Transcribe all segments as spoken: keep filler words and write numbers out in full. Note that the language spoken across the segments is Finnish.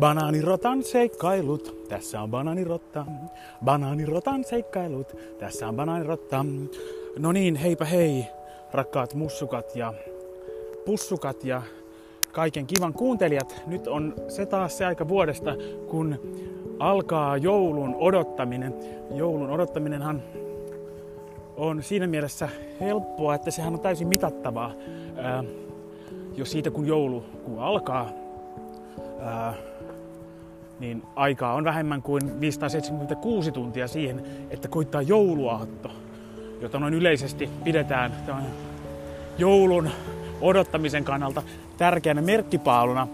Banaanirotan seikkailut, tässä on banaanirotta. Banaanirotan seikkailut, tässä on banaanirotta. No niin, heipä hei, rakkaat mussukat ja pussukat ja kaiken kivan kuuntelijat. Nyt on se taas se aika vuodesta, kun alkaa joulun odottaminen. Joulun odottaminenhan on siinä mielessä helppoa, että sehän on täysin mitattavaa. Ää, jos siitä kun joulu kun alkaa, ää, niin aikaa on vähemmän kuin viisisataaseitsemänkymmentäkuusi tuntia siihen, että koittaa jouluaatto, jota noin yleisesti pidetään tämän joulun odottamisen kannalta tärkeänä merkkipaaluna.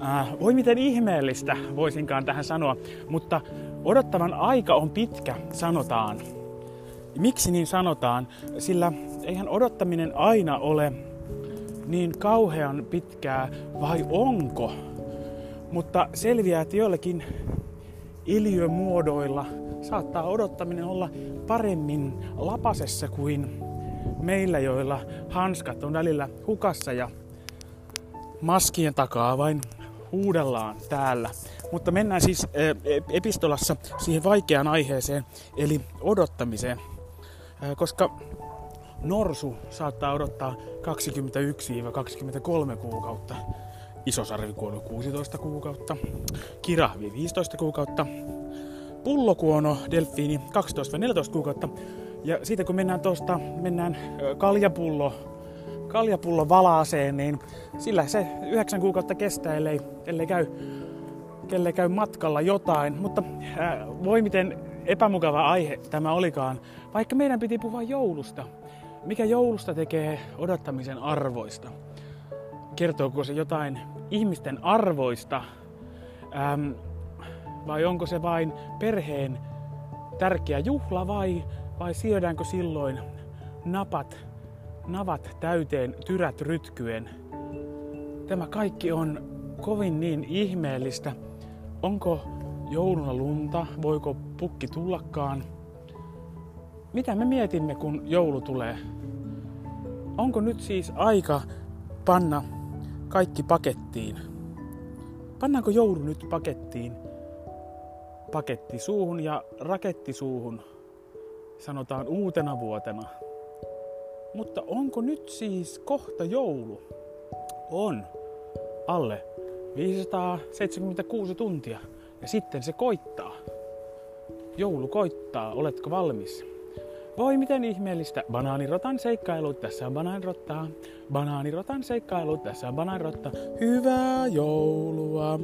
Ää, voi miten ihmeellistä voisinkaan tähän sanoa, mutta odottavan aika on pitkä, sanotaan. Miksi niin sanotaan? Sillä eihän odottaminen aina ole niin kauhean pitkää, vai onko? Mutta selviää, että joillakin ilmiömuodoilla saattaa odottaminen olla paremmin lapasessa kuin meillä, joilla hanskat on välillä hukassa ja maskien takaa vain huudellaan täällä. Mutta mennään siis epistolassa siihen vaikeaan aiheeseen, eli odottamiseen. Koska norsu saattaa odottaa kaksikymmentäyksi kaksikymmentäkolme kuukautta, isosarvikuono kuusitoista kuukautta, kirahvi viisitoista kuukautta, pullokuono, delfiini kaksitoista neljätoista kuukautta. Ja siitä kun mennään tuosta mennään kaljapullo, kaljapullo valaaseen, niin sillä se yhdeksän kuukautta kestää, ellei, ellei, käy, ellei käy matkalla jotain. Mutta ää, voi miten epämukava aihe tämä olikaan, vaikka meidän piti puhua joulusta. Mikä joulusta tekee odottamisen arvoista? Kertooko se jotain ihmisten arvoista? Äm, vai onko se vain perheen tärkeä juhla, vai, vai syödäänkö silloin napat, navat täyteen tyrät rytkyen? Tämä kaikki on kovin niin ihmeellistä. Onko jouluna lunta? Voiko pukki tullakaan? Mitä me mietimme, kun joulu tulee? Onko nyt siis aika panna kaikki pakettiin? Pannaanko joulu nyt pakettiin? Paketti suuhun ja raketti suuhun, sanotaan uutena vuotena. Mutta onko nyt siis kohta joulu? On. Alle viisisataaseitsemänkymmentäkuusi tuntia. Ja sitten se koittaa. Joulu koittaa. Oletko valmis? Voi miten ihmeellistä. Banaanirotan seikkailut, tässä on banaanirottaa. Banaanirotan seikkailut, tässä on banaanirotta. Hyvää joulua!